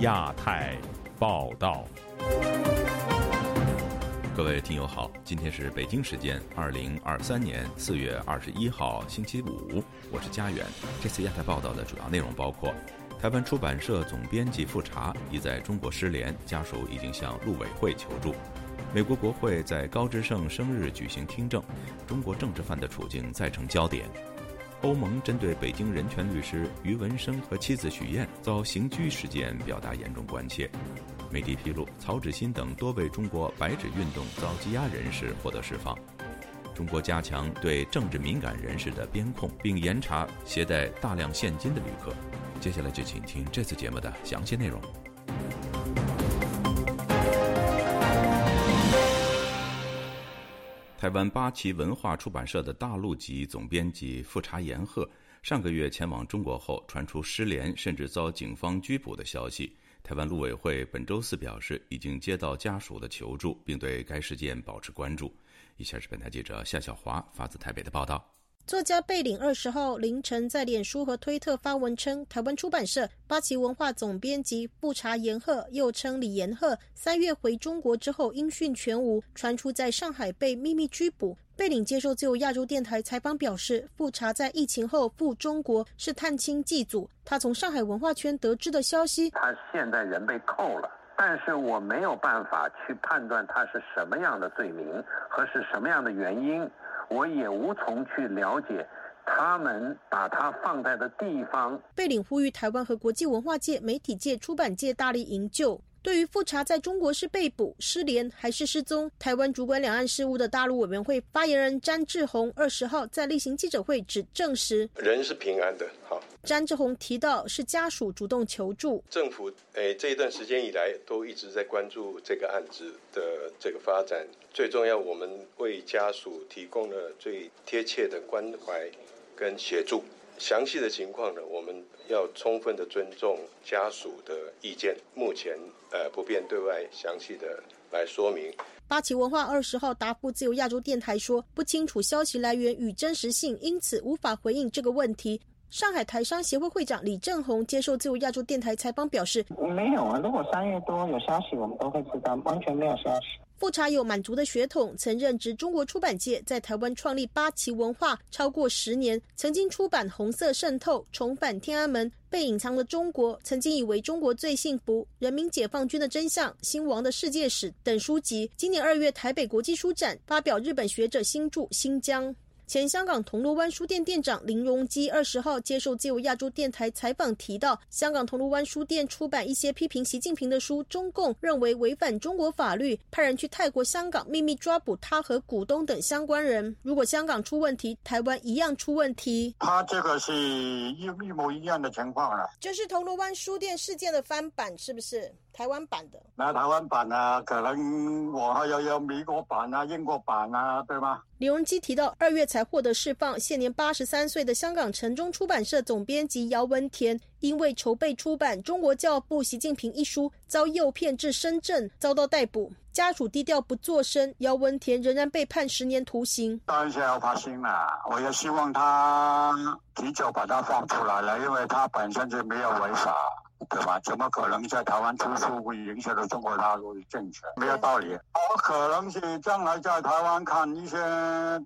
亚太报道。各位听友好，今天是北京时间2023年4月21号星期五，我是佳远。这次亚太报道的主要内容包括：台湾出版社总编辑复查已在中国失联，家属已经向陆委会求助；美国国会在高志胜生日举行听证，中国政治犯的处境再成焦点；欧盟针对北京人权律师于文生和妻子许燕遭刑拘事件表达严重关切；媒体披露曹芷欣等多位中国白纸运动遭羁押人士获得释放；中国加强对政治敏感人士的边控，并严查携带大量现金的旅客。接下来就请听这次节目的详细内容。台湾八旗文化出版社的大陆籍总编辑富察延鹤上个月前往中国后，传出失联甚至遭警方拘捕的消息。台湾陆委会本周四表示，已经接到家属的求助，并对该事件保持关注。以下是本台记者夏小华发自台北的报道。作家贝岭20号凌晨在脸书和推特发文称，台湾出版社八旗文化总编辑富察延鹤，又称李延鹤，3月回中国之后音讯全无，传出在上海被秘密拘捕。贝岭接受自由亚洲电台采访表示，富察在疫情后赴中国是探亲祭祖，他从上海文化圈得知的消息。他现在人被扣了，但是我没有办法去判断他是什么样的罪名和是什么样的原因，我也无从去了解他们把它放在的地方。贝岭呼吁台湾和国际文化界、媒体界、出版界大力营救。对于复查在中国是被捕、失联还是失踪，台湾主管两岸事务的大陆委员会发言人詹志宏20号在例行记者会只证实人是平安的。好，詹志宏提到是家属主动求助，政府这一段时间以来都一直在关注这个案子的这个发展，最重要我们为家属提供了最贴切的关怀跟协助。详细的情况呢，我们要充分的尊重家属的意见，目前不便对外详细的来说明。八旗文化20号答复自由亚洲电台说，不清楚消息来源与真实性，因此无法回应这个问题。上海台商协会会长李正宏接受自由亚洲电台采访表示，没有啊，如果3月多有消息我们都会知道，完全没有消息。富察有满族的血统，曾任职中国出版界，在台湾创立八旗文化超过10年，曾经出版《红色渗透》《重返天安门》《被隐藏的中国》《曾经以为中国最幸福》《人民解放军的真相》《新王的世界史》等书籍。今年2月台北国际书展发表日本学者新著《新疆》。前香港铜锣湾书店店长林荣基20号接受自由亚洲电台采访提到，香港铜锣湾书店出版一些批评习近平的书，中共认为违反中国法律，派人去泰国、香港秘密抓捕他和股东等相关人。如果香港出问题，台湾一样出问题。他这个是一模一样的情况了，就是铜锣湾书店事件的翻版，是不是？台湾版的，那台湾版啊，可能我还要美国版啊、英国版啊，对吗？李荣基提到，2月才获得释放，现年83岁的香港城中出版社总编辑姚文田，因为筹备出版《中国教父习近平》一书，遭诱骗至深圳，遭到逮捕。家属低调不作声，姚文田仍然被判10年徒刑。当然是要判刑了，我也希望他提早把他放出来了，因为他本身就没有违法。对吧？怎么可能在台湾出书会影响到中国大陆的政权？没有道理。我可能是将来在台湾看一些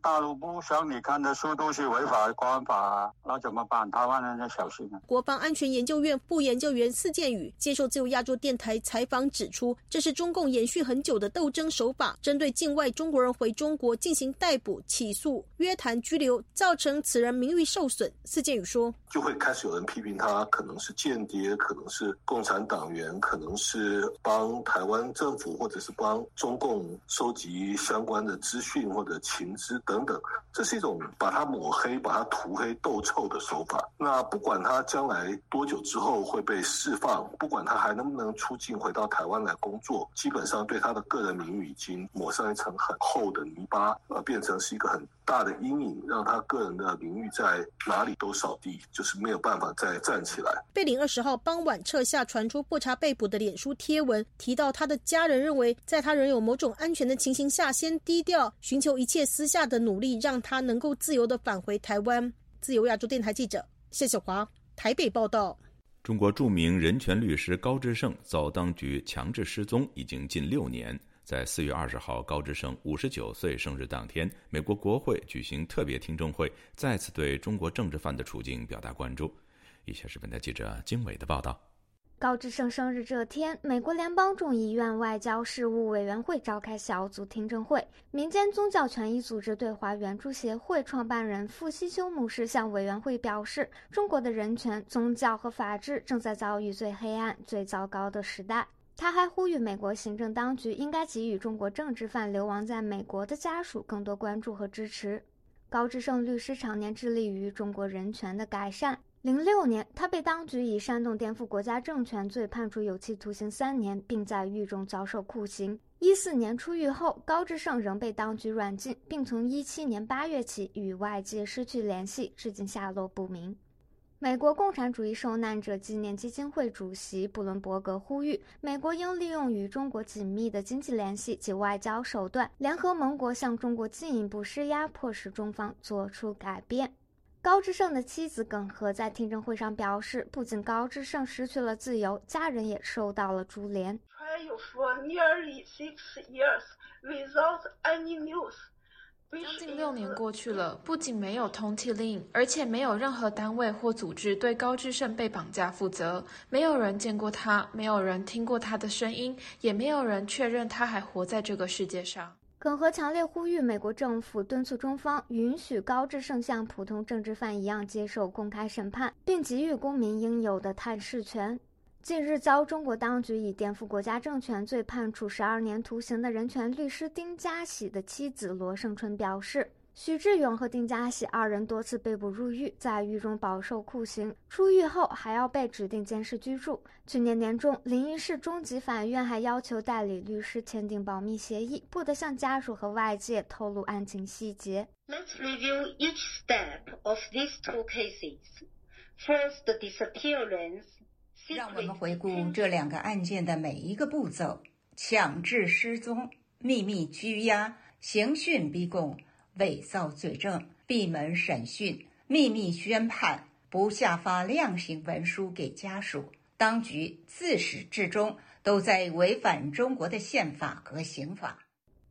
大陆不想你看的书，都是违法国安法，那怎么办？台湾人要小心啊！国防安全研究院副研究员司建宇接受自由亚洲电台采访指出，这是中共延续很久的斗争手法，针对境外中国人回中国进行逮捕、起诉、约谈、拘留，造成此人名誉受损。司建宇说，就会开始有人批评他可能是间谍，可能是共产党员，可能是帮台湾政府或者是帮中共收集相关的资讯或者情资等等，这是一种把它抹黑、把它涂黑、斗臭的手法。那不管他将来多久之后会被释放，不管他还能不能出境回到台湾来工作，基本上对他的个人名誉已经抹上一层很厚的泥巴，变成是一个很大的阴影，让他个人的名誉在哪里都扫地，就是没有办法再站起来。贝岭20号傍晚撤下传出富察被捕的脸书贴文，提到他的家人认为，在他人有某种安全的情形下，先低调，寻求一切私下的努力，让他能够自由地返回台湾。自由亚洲电台记者谢小华，台北报道。中国著名人权律师高志胜遭当局强制失踪已经近6年。在4月20号高志胜59岁生日当天，美国国会举行特别听证会，再次对中国政治犯的处境表达关注。以下是本台记者金伟的报道。高志胜生日这天，美国联邦众议院外交事务委员会召开小组听证会。民间宗教权益组织对华援助协会创办人傅希修牧师向委员会表示，中国的人权、宗教和法治正在遭遇最黑暗、最糟糕的时代。他还呼吁美国行政当局应该给予中国政治犯流亡在美国的家属更多关注和支持。高志胜律师常年致力于中国人权的改善。2006年，他被当局以煽动颠覆国家政权罪判处有期徒刑3年，并在狱中遭受酷刑。2014年出狱后，高志胜仍被当局软禁，并从2017年8月起与外界失去联系，至今下落不明。美国共产主义受难者纪念基金会主席布伦伯格呼吁，美国应利用与中国紧密的经济联系及外交手段，联合盟国向中国进一步施压，迫使中方做出改变。高志胜的妻子耿和在听证会上表示，不仅高志胜失去了自由，家人也受到了株连。将近6年过去了，不仅没有通缉令，而且没有任何单位或组织对高志胜被绑架负责。没有人见过他，没有人听过他的声音，也没有人确认他还活在这个世界上。耿和强烈呼吁美国政府敦促中方允许高志胜像普通政治犯一样接受公开审判，并给予公民应有的探视权。近日遭中国当局以颠覆国家政权罪判处12年徒刑的人权律师丁家喜的妻子罗胜春表示，许志勇和丁家喜二人多次被捕入狱，在狱中饱受酷刑，出狱后还要被指定监视居住。去年年中，临沂市中级法院还要求代理律师签订保密协议，不得向家属和外界透露案情细节。Let's review each step of these two cases. First, the disappearance.让我们回顾这两个案件的每一个步骤：强制失踪、秘密拘押、刑讯逼供、伪造罪证、闭门审讯、秘密宣判、不下发量刑文书给家属。当局自始至终都在违反中国的宪法和刑法。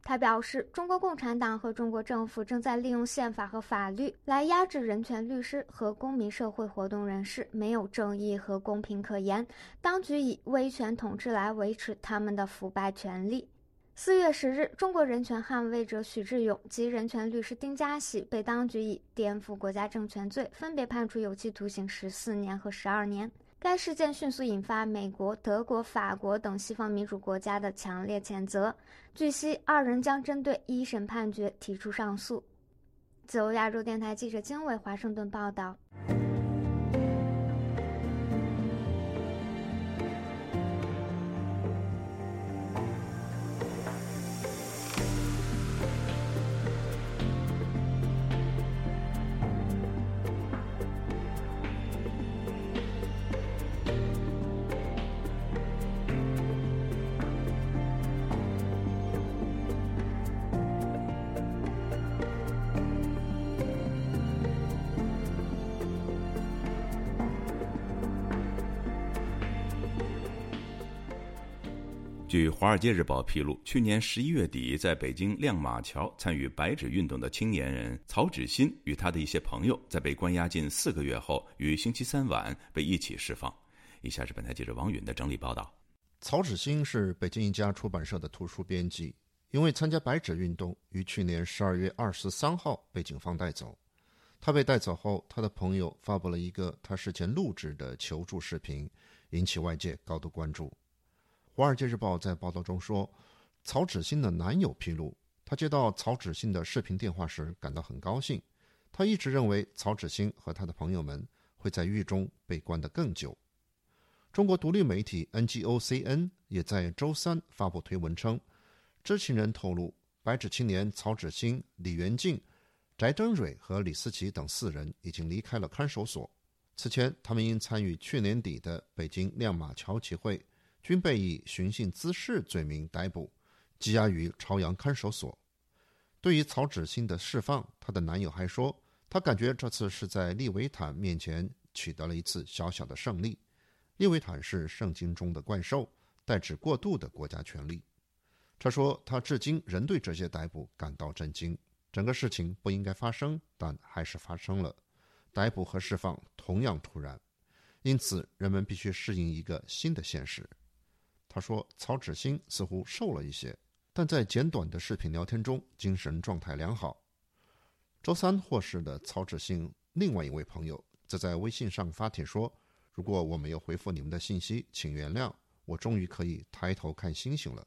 他表示，中国共产党和中国政府正在利用宪法和法律来压制人权律师和公民社会活动人士，没有正义和公平可言。当局以威权统治来维持他们的腐败权利。4月10日，中国人权捍卫者许志勇及人权律师丁家喜被当局以颠覆国家政权罪分别判处有期徒刑14年和12年。该事件迅速引发美国、德国、法国等西方民主国家的强烈谴责。据悉，二人将针对一审判决提出上诉。自由亚洲电台记者经纬华盛顿报道。据《华尔街日报》披露，去年11月底，在北京亮马桥参与白纸运动的青年人曹芷欣与他的一些朋友，在被关押近4个月后，于星期三晚被一起释放。以下是本台记者王允的整理报道。曹芷欣是北京一家出版社的图书编辑，因为参加白纸运动，于去年12月23号被警方带走。他被带走后，他的朋友发布了一个他事前录制的求助视频，引起外界高度关注。《华尔街日报》在报道中说，曹芷欣的男友披露，他接到曹芷欣的视频电话时感到很高兴。他一直认为曹芷欣和他的朋友们会在狱中被关得更久。中国独立媒体 NGOCN 也在周三发布推文称，知情人透露，白纸青年曹芷欣、李元静、翟登蕊和李思琪等4人已经离开了看守所。此前，他们因参与去年底的北京亮马桥集会，均被以寻衅滋事罪名逮捕，羁押于朝阳看守所。对于曹芷欣的释放，她的男友还说，他感觉这次是在利维坦面前取得了一次小小的胜利。利维坦是圣经中的怪兽，代指过度的国家权力。他说他至今仍对这些逮捕感到震惊，整个事情不应该发生，但还是发生了。逮捕和释放同样突然，因此人们必须适应一个新的现实。他说曹芷欣似乎瘦了一些，但在简短的视频聊天中精神状态良好。周三获释的曹芷欣另外一位朋友则在微信上发帖说，如果我没有回复你们的信息请原谅，我终于可以抬头看星星了。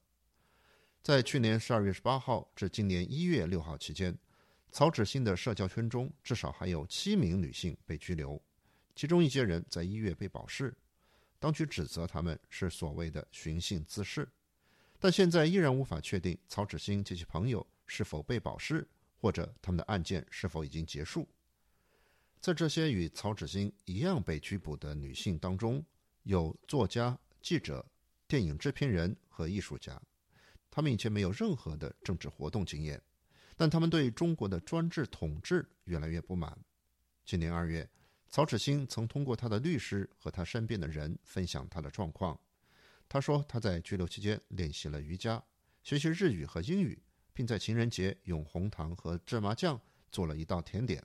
在去年12月18号至今年1月6号期间，曹芷欣的社交圈中至少还有7名女性被拘留，其中一些人在1月被保释，当局指责他们是所谓的寻衅滋事。但现在依然无法确定曹芷欣及其朋友是否被保释，或者他们的案件是否已经结束。在这些与曹芷欣一样被拘捕的女性当中，有作家、记者、电影制片人和艺术家。他们以前没有任何的政治活动经验，但他们对中国的专制统治越来越不满。今年2月，曹芷欣曾通过他的律师和他身边的人分享他的状况。他说他在拘留期间练习了瑜伽，学习日语和英语，并在情人节用红糖和芝麻酱做了一道甜点。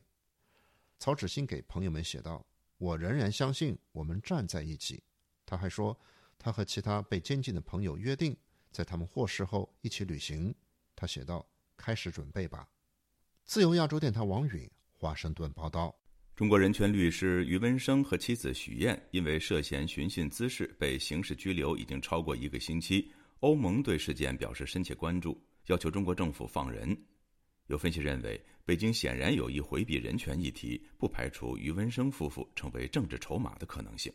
曹芷欣给朋友们写道，我仍然相信我们站在一起。他还说他和其他被监禁的朋友约定，在他们获释后一起旅行。他写道，开始准备吧。自由亚洲电台王允，华盛顿报道。中国人权律师余文生和妻子许燕因为涉嫌寻衅滋事被刑事拘留已经超过1个星期，欧盟对事件表示深切关注，要求中国政府放人。有分析认为，北京显然有意回避人权议题，不排除余文生夫妇成为政治筹码的可能性。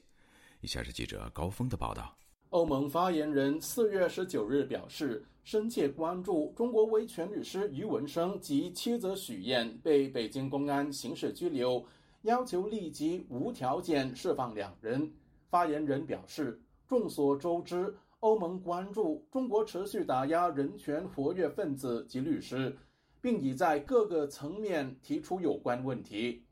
以下是记者高峰的报道。欧盟发言人4月19日表示，深切关注中国维权律师余文生及妻子许燕被北京公安刑事拘留，要求立即无条件释放两人。发言人表示，众所周知，欧盟关注中国持续打压人权活跃分子及律师，并已在各个层面提出有关问题。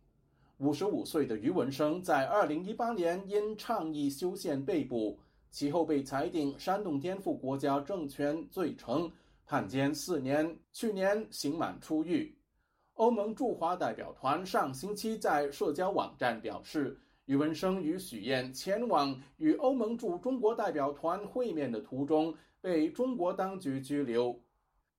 55岁的余文生在2018年因倡议修宪被捕。其后被裁定煽动颠覆国家政权罪成，判监4年，去年刑满出狱。欧盟驻华代表团上星期在社交网站表示，余文生与许燕前往与欧盟驻中国代表团会面的途中被中国当局拘留。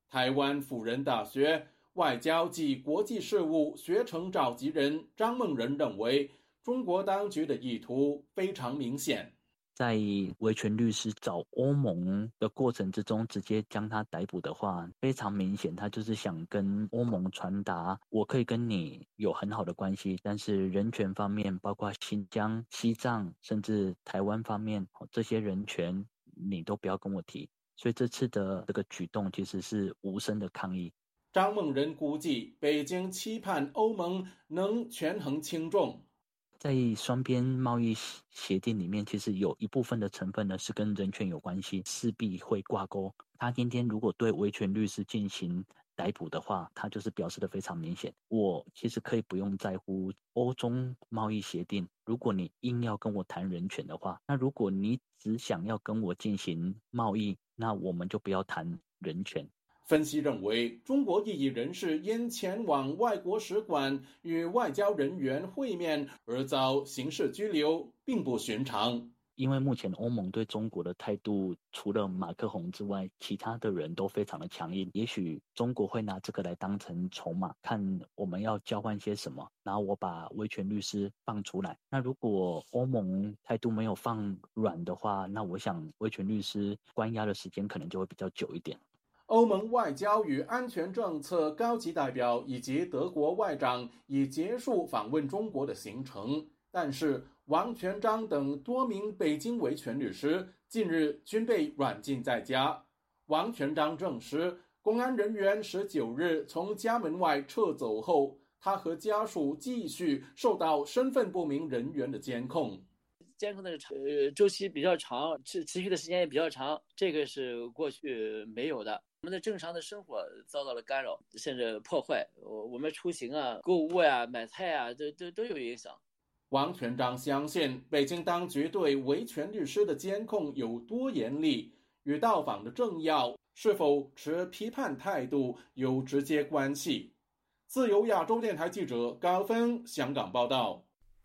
台湾辅仁大学外交及国际事务学程召集人张梦仁认为，中国当局的意图非常明显。在维权律师找欧盟的过程之中，直接将他逮捕的话，非常明显，他就是想跟欧盟传达，我可以跟你有很好的关系，但是人权方面，包括新疆、西藏，甚至台湾方面，这些人权你都不要跟我提。所以这次的这个举动其实是无声的抗议。张梦仁估计，北京期盼欧盟能权衡轻重。在双边贸易协定里面，其实有一部分的成分呢是跟人权有关系，势必会挂钩。他今天如果对维权律师进行逮捕的话，他就是表示的非常明显，我其实可以不用在乎欧中贸易协定，如果你硬要跟我谈人权的话，那如果你只想要跟我进行贸易，那我们就不要谈人权。分析认为，中国异议人士因前往外国使馆与外交人员会面而遭刑事拘留，并不寻常。因为目前欧盟对中国的态度，除了马克宏之外，其他的人都非常的强硬。也许中国会拿这个来当成筹码，看我们要交换些什么，然后我把维权律师放出来。那如果欧盟态度没有放软的话，那我想维权律师关押的时间可能就会比较久一点。欧盟外交与安全政策高级代表以及德国外长已结束访问中国的行程，但是王全璋等多名北京维权律师近日均被软禁在家。王全璋证实，公安人员19日从家门外撤走后，他和家属继续受到身份不明人员的监控。监控的周期比较长，持续的时间也比较长，这个是过去没有的。我们的正常的生活遭到了干扰，甚至破坏。我们出行啊、购物啊、买菜啊，都有影响。王全璋相信，北京当局对维权律师的监控有多严厉，与到访的政要是否持批判态度有直接关系。自由亚洲电台记者高峰香港报道。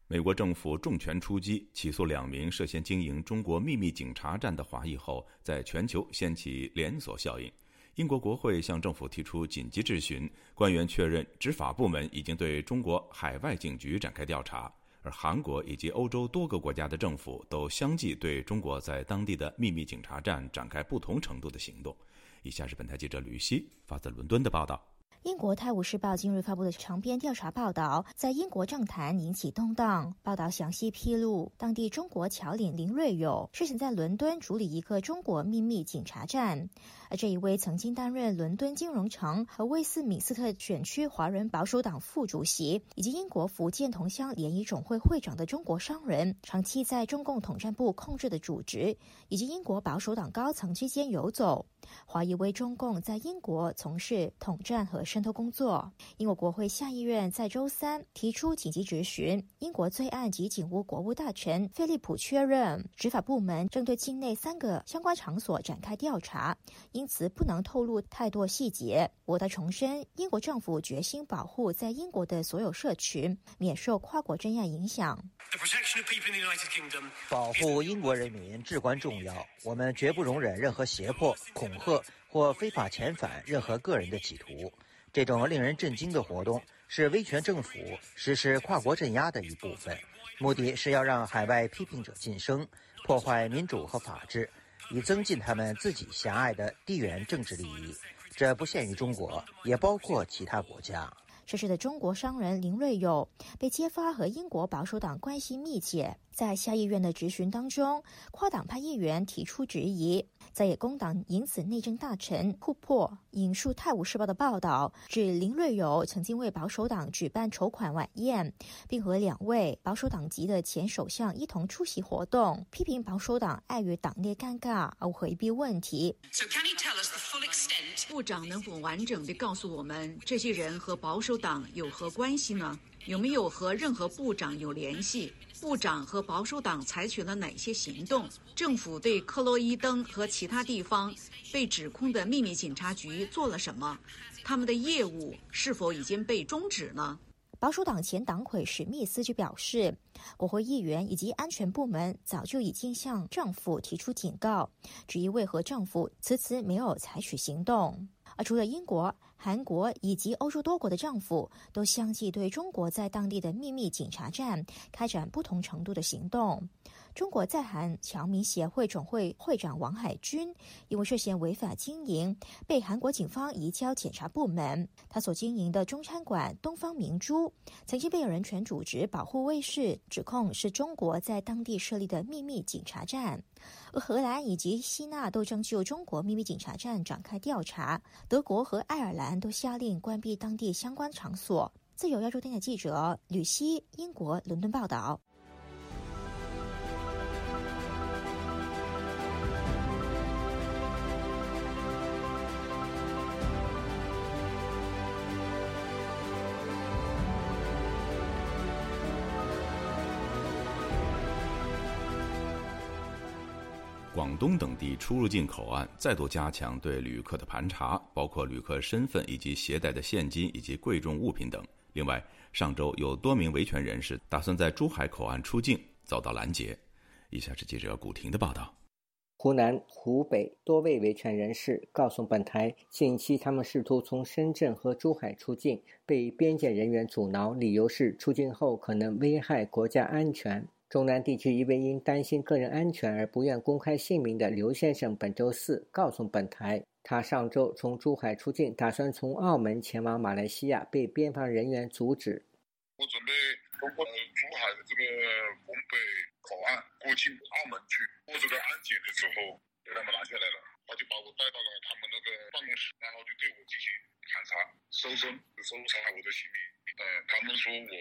美国政府重拳出击，起诉2名涉嫌经营中国秘密警察站的华裔后，在全球掀起连锁效应。英国国会向政府提出紧急质询，官员确认执法部门已经对中国海外警局展开调查，而韩国以及欧洲多个国家的政府都相继对中国在当地的秘密警察站展开不同程度的行动。以下是本台记者吕希发自伦敦的报道。英国《泰晤士报》近日发布的长篇调查报道在英国政坛引起动荡。报道详细披露，当地中国侨领林瑞友之前在伦敦主理一个中国秘密警察站，而这一位曾经担任伦敦金融城和威斯敏斯特选区华人保守党副主席以及英国福建同乡联谊总会会长的中国商人，长期在中共统战部控制的组织以及英国保守党高层之间游走，华裔为中共在英国从事统战和渗透工作。英国国会下议院在周三提出紧急质询，英国罪案及警务国务大臣菲利普确认，执法部门正对境内3个相关场所展开调查，因此不能透露太多细节。我的重申，英国政府决心保护在英国的所有社群免受跨国镇压影响。保护英国人民至关重要，我们绝不容忍任何胁迫、恐吓或非法遣返任何个人的企图。这种令人震惊的活动是威权政府实施跨国镇压的一部分，目的是要让海外批评者晋升，破坏民主和法治，以增进他们自己狭隘的地缘政治利益。这不限于中国，也包括其他国家。这时的中国商人林瑞友被揭发和英国保守党关系密切。在下议院的质询当中，跨党派议员提出质疑，在野工党因此内政大臣库珀引述《泰晤士报》的报道，指林瑞友曾经为保守党举办筹款晚宴，并和2位保守党籍的前首相一同出席活动，批评保守党碍于党内尴尬而回避问题。部长能否完整地告诉我们，这些人和保守党有何关系呢？有没有和任何部长有联系？部长和保守党采取了哪些行动？政府对克洛伊登和其他地方被指控的秘密警察局做了什么？他们的业务是否已经被终止呢？保守党前党魁史密斯就表示，国会议员以及安全部门早就已经向政府提出警告，质疑为何政府迟迟没有采取行动。而除了英国、韩国以及欧洲多国的政府都相继对中国在当地的秘密警察站开展不同程度的行动。中国在韩侨民协会总会会长王海军因为涉嫌违法经营，被韩国警方移交检察部门。他所经营的中餐馆东方明珠曾经被人权组织保护卫士指控是中国在当地设立的秘密警察站。而荷兰以及希腊都正就中国秘密警察站展开调查，德国和爱尔兰都下令关闭当地相关场所。自由亚洲电台记者吕希，英国伦敦报道。广东等地出入境口岸再度加强对旅客的盘查，包括旅客身份以及携带的现金以及贵重物品等。另外，上周有多名维权人士打算在珠海口岸出境，遭到拦截。以下是记者古婷的报道。湖南、湖北多位维权人士告诉本台，近期他们试图从深圳和珠海出境，被边检人员阻挠，理由是出境后可能危害国家安全。中南地区一位因担心个人安全而不愿公开姓名的刘先生本周四告诉本台，他上周从珠海出境，打算从澳门前往马来西亚，被边防人员阻止。我准备通过珠海的这个拱北口岸过境澳门去，我这个安检的时候被他们拿下来了，他就把我带到了他们那个办公室，然后就对我进行盘查、搜查我的行李。他们说我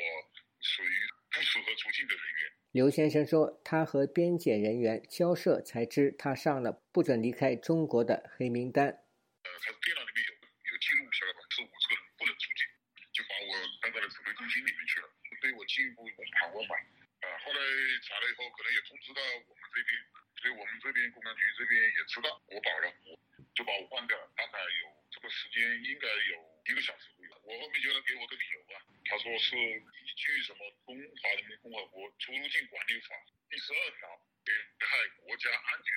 属于不符合出境的人员。刘先生说，他和边检人员交涉才知他上了不准离开中国的黑名单。他电脑里面有记录下来吧，说我这个人不能出境，就把我带到了指挥中心里面去了，对我进一步盘问吧。查了以后，可能也通知到我们这边，所以我们这边公安局这边也知道我保了，就把我换掉了。大概有这个时间应该有1个小时左右。我后面就能给我个理由啊，他说是依据什么中华人民共和国出入境管理法第12条危害国家安全。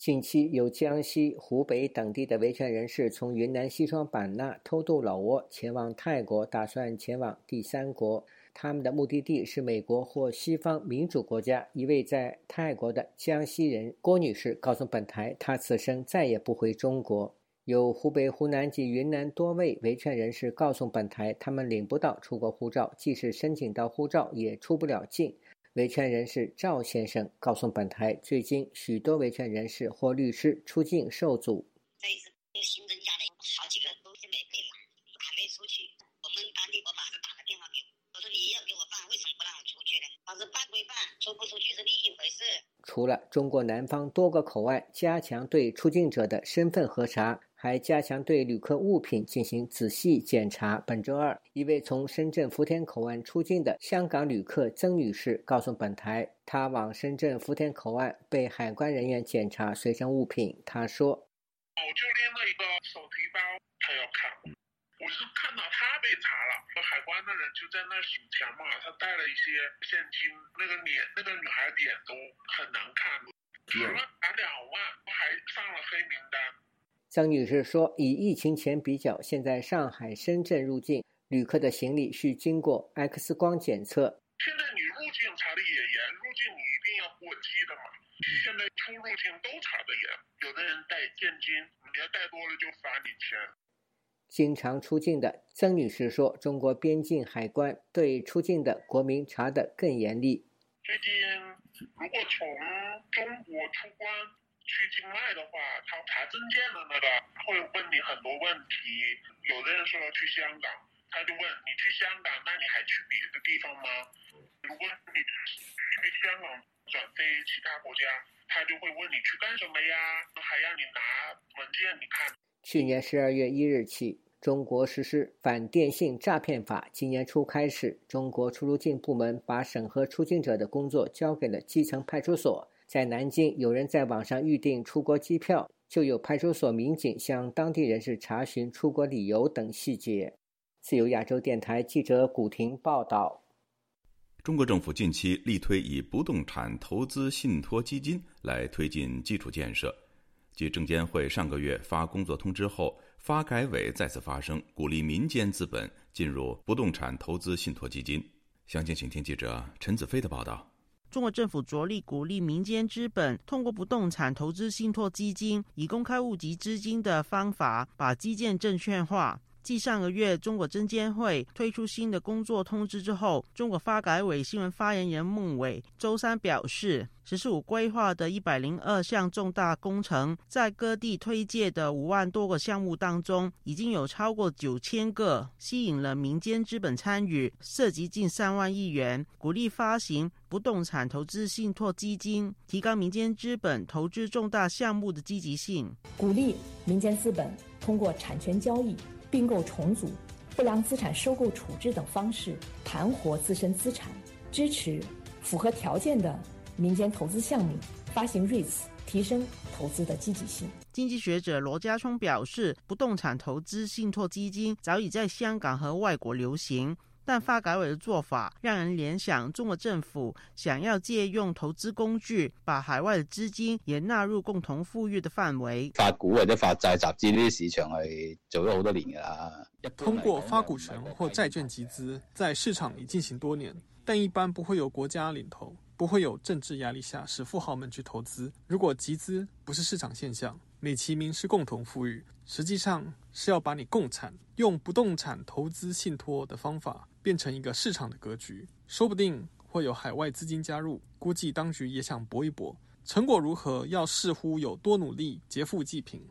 近期有江西、湖北等地的维权人士从云南西双版纳偷渡老挝前往泰国，打算前往第三国。他们的目的地是美国或西方民主国家。一位在泰国的江西人郭女士告诉本台，她此生再也不回中国。有湖北、湖南及云南多位维权人士告诉本台，他们领不到出国护照，即使申请到护照也出不了境。维权人士赵先生告诉本台，最近许多维权人士或律师出境受阻。这一次新增加了好几个都是没配满，还没出去。我们当地我马上打个电话给我，我说你要给我办，为什么不让我出去呢？他说办归办，出不出去是另一回事。除了中国南方多个口岸加强对出境者的身份核查，还加强对旅客物品进行仔细检查。本周二，一位从深圳福田口岸出境的香港旅客曾女士告诉本台，她往深圳福田口岸被海关人员检查随身物品。她说：“我就拎了一个手提包，她要看，我是看到她被查了，海关的人就在那数钱嘛，她带了一些现金，那个脸，那个女孩脸都很难看，除了拿2万，还上了黑名单。”张女士说，以疫情前比较，现在上海、深圳入境旅客的行李需经过 X 光检测。现在你入境查的也严，入境你一定要过期的嘛。现在出入境都查的严，有的人带现金，你要带多了就罚你钱。经常出境的曾女士说，中国边境海关对出境的国民查得更严厉。最近如果从中国出关去境外的话，他查证件的那个会问你很多问题。有的人说要去香港，他就问你去香港，那你还去别的地方吗？如果你去香港转飞其他国家，他就会问你去干什么呀，还让你拿文件你看。去年12月1日起，中国实施反电信诈骗法。今年初开始，中国出入境部门把审核出境者的工作交给了基层派出所。在南京，有人在网上预订出国机票，就有派出所民警向当地人士查询出国理由等细节。自由亚洲电台记者古婷报道。中国政府近期力推以不动产投资信托基金来推进基础建设，继证监会上个月发工作通知后，发改委再次发声，鼓励民间资本进入不动产投资信托基金。详情请听记者陈子飞的报道。中国政府着力鼓励民间资本通过不动产投资信托基金，以公开募集资金的方法把基建证券化。继上个月中国证监会推出新的工作通知之后，中国发改委新闻发言人孟伟周三表示，十四五规划的102项重大工程，在各地推介的5万多个项目当中，已经有超过9000个吸引了民间资本参与，涉及近3万亿元，鼓励发行不动产投资信托基金，提高民间资本投资重大项目的积极性，鼓励民间资本通过产权交易、并购重组、不良资产收购处置等方式盘活自身资产，支持符合条件的民间投资项目发行 REITs， 提升投资的积极性。经济学者罗家聪表示，不动产投资信托基金早已在香港和外国流行，但发改委的做法让人联想中国政府想要借用投资工具，把海外的资金也纳入共同富裕的范围。發股或者發債集資呢啲市場係做咗好多年㗎啦。通過發股權或債券集資，在市場裡進行多年，但一般不會由國家領頭，不會有政治壓力下使富豪們去投資。如果集資不是市場現象，美其名是共同富裕，实际上是要把你共产，用不动产投资信托的方法变成一个市场的格局，说不定会有海外资金加入，估计当局也想搏一搏，成果如何要视乎有多努力，劫富济贫。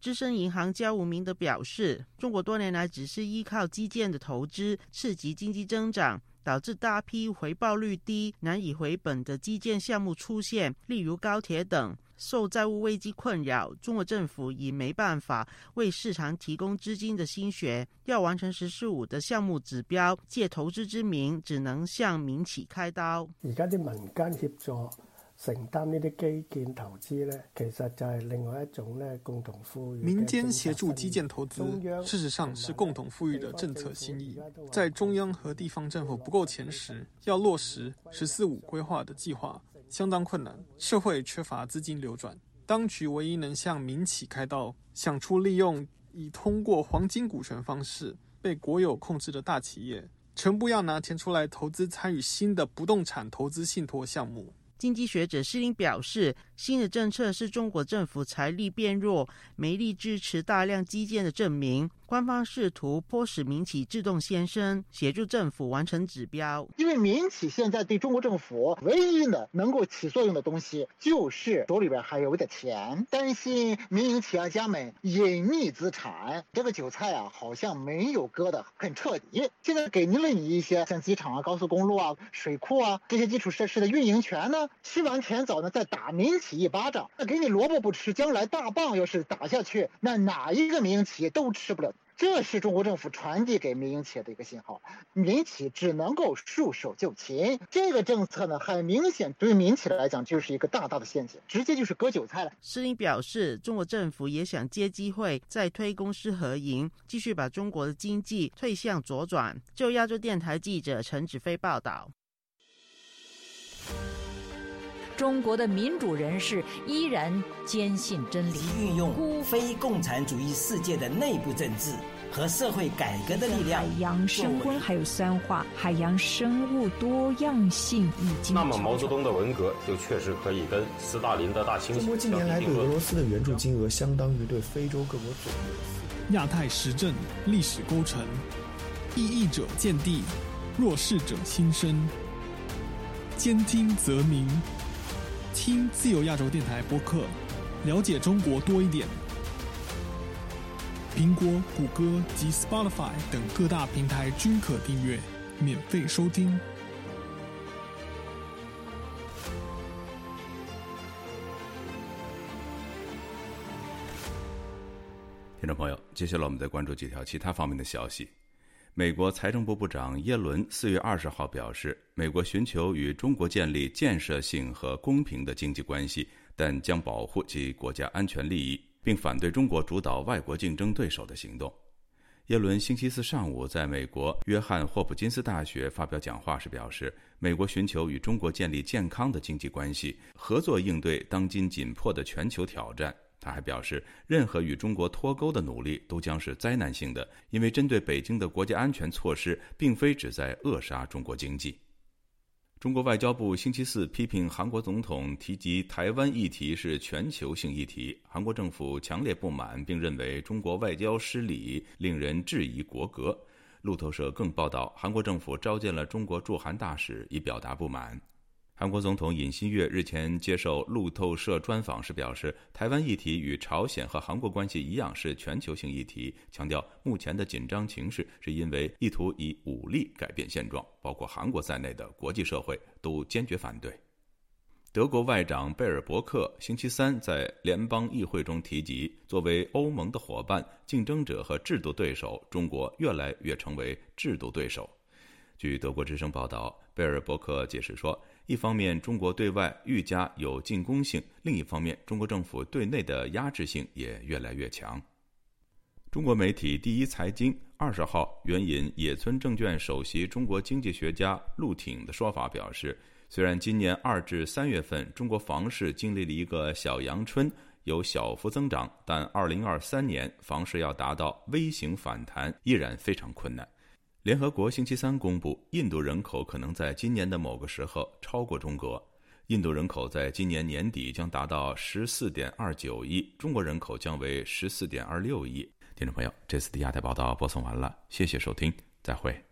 资深银行家吴明德表示，中国多年来只是依靠基建的投资刺激经济增长，导致大批回报率低、难以回本的基建项目出现，例如高铁等。受债务危机困扰，中国政府已没办法为市场提供资金的新血，要完成“十四五”的项目指标，借投资之名，只能向民企开刀。而家啲民間協助承擔呢啲基建投資咧，其實就係另外一種咧共同富裕。民間協助基建投資，事實上是共同富裕的政策新意。在中央和地方政府不夠錢時，要落實“十四五”規劃的計劃，相當困難。社會缺乏資金流轉，當局唯一能向民企開刀，想出利用以通過黃金股權方式被國有控制的大企業，全部要拿錢出來投資參與新的不動產投資信託項目。经济学者施林表示，新的政策是中国政府财力变弱、没力支持大量基建的证明。官方试图迫使民企自动先声，协助政府完成指标。因为民企现在对中国政府唯一的能够起作用的东西，就是手里边还有点钱。担心民营企业家们隐匿资产，这个韭菜啊，好像没有割得很彻底。现在给您了你一些像机场啊、高速公路啊、水库啊这些基础设施的运营权呢，吃完甜枣呢，再打民企一巴掌，那给你萝卜不吃，将来大棒要是打下去，那哪一个民营企业都吃不了。这是中国政府传递给民营企业的一个信号，民企只能够束手就擒。这个政策呢，很明显对于民企来讲就是一个大大的陷阱，直接就是割韭菜了。施林表示，中国政府也想借机会再推公私合营，继续把中国的经济推向左转。就亚洲电台记者陈子飞报道。中国的民主人士依然坚信真理，运用非共产主义世界的内部政治和社会改革的力量。海洋生温还有酸化，海洋生物多样性已经。那么毛泽东的文革就确实可以跟斯大林的大清洗。中国近年来对俄罗斯的援助金额相当于对非洲各国总和。亚太时政历史构成，异议者见地，弱势者心声，兼听则明。听自由亚洲电台播客，了解中国多一点。苹果、谷歌及 Spotify 等各大平台均可订阅，免费收听。听众朋友，接下来我们再关注几条其他方面的消息。美国财政部部长耶伦4月20号表示，美国寻求与中国建立建设性和公平的经济关系，但将保护其国家安全利益，并反对中国主导外国竞争对手的行动。耶伦星期四上午在美国约翰霍普金斯大学发表讲话时表示，美国寻求与中国建立健康的经济关系，合作应对当今紧迫的全球挑战。他还表示，任何与中国脱钩的努力都将是灾难性的，因为针对北京的国家安全措施并非旨在扼杀中国经济。中国外交部星期四批评韩国总统提及台湾议题是全球性议题，韩国政府强烈不满，并认为中国外交失礼，令人质疑国格。路透社更报道，韩国政府召见了中国驻韩大使以表达不满。韩国总统尹锡悦日前接受路透社专访时表示，台湾议题与朝鲜和韩国关系一样是全球性议题，强调目前的紧张情势是因为意图以武力改变现状，包括韩国在内的国际社会都坚决反对。德国外长贝尔伯克星期三在联邦议会中提及，作为欧盟的伙伴、竞争者和制度对手，中国越来越成为制度对手。据德国之声报道，贝尔伯克解释说，一方面中国对外愈加有进攻性，另一方面中国政府对内的压制性也越来越强。中国媒体第一财经20号援引野村证券首席中国经济学家陆挺的说法表示，虽然今年2至3月份中国房市经历了一个小阳春，有小幅增长，但2023年房市要达到V型反弹依然非常困难。联合国星期三公布，印度人口可能在今年的某个时候超过中国。印度人口在今年年底将达到 14.29 亿，中国人口将为 14.26 亿。听众朋友，这次的亚太报道播送完了，谢谢收听，再会。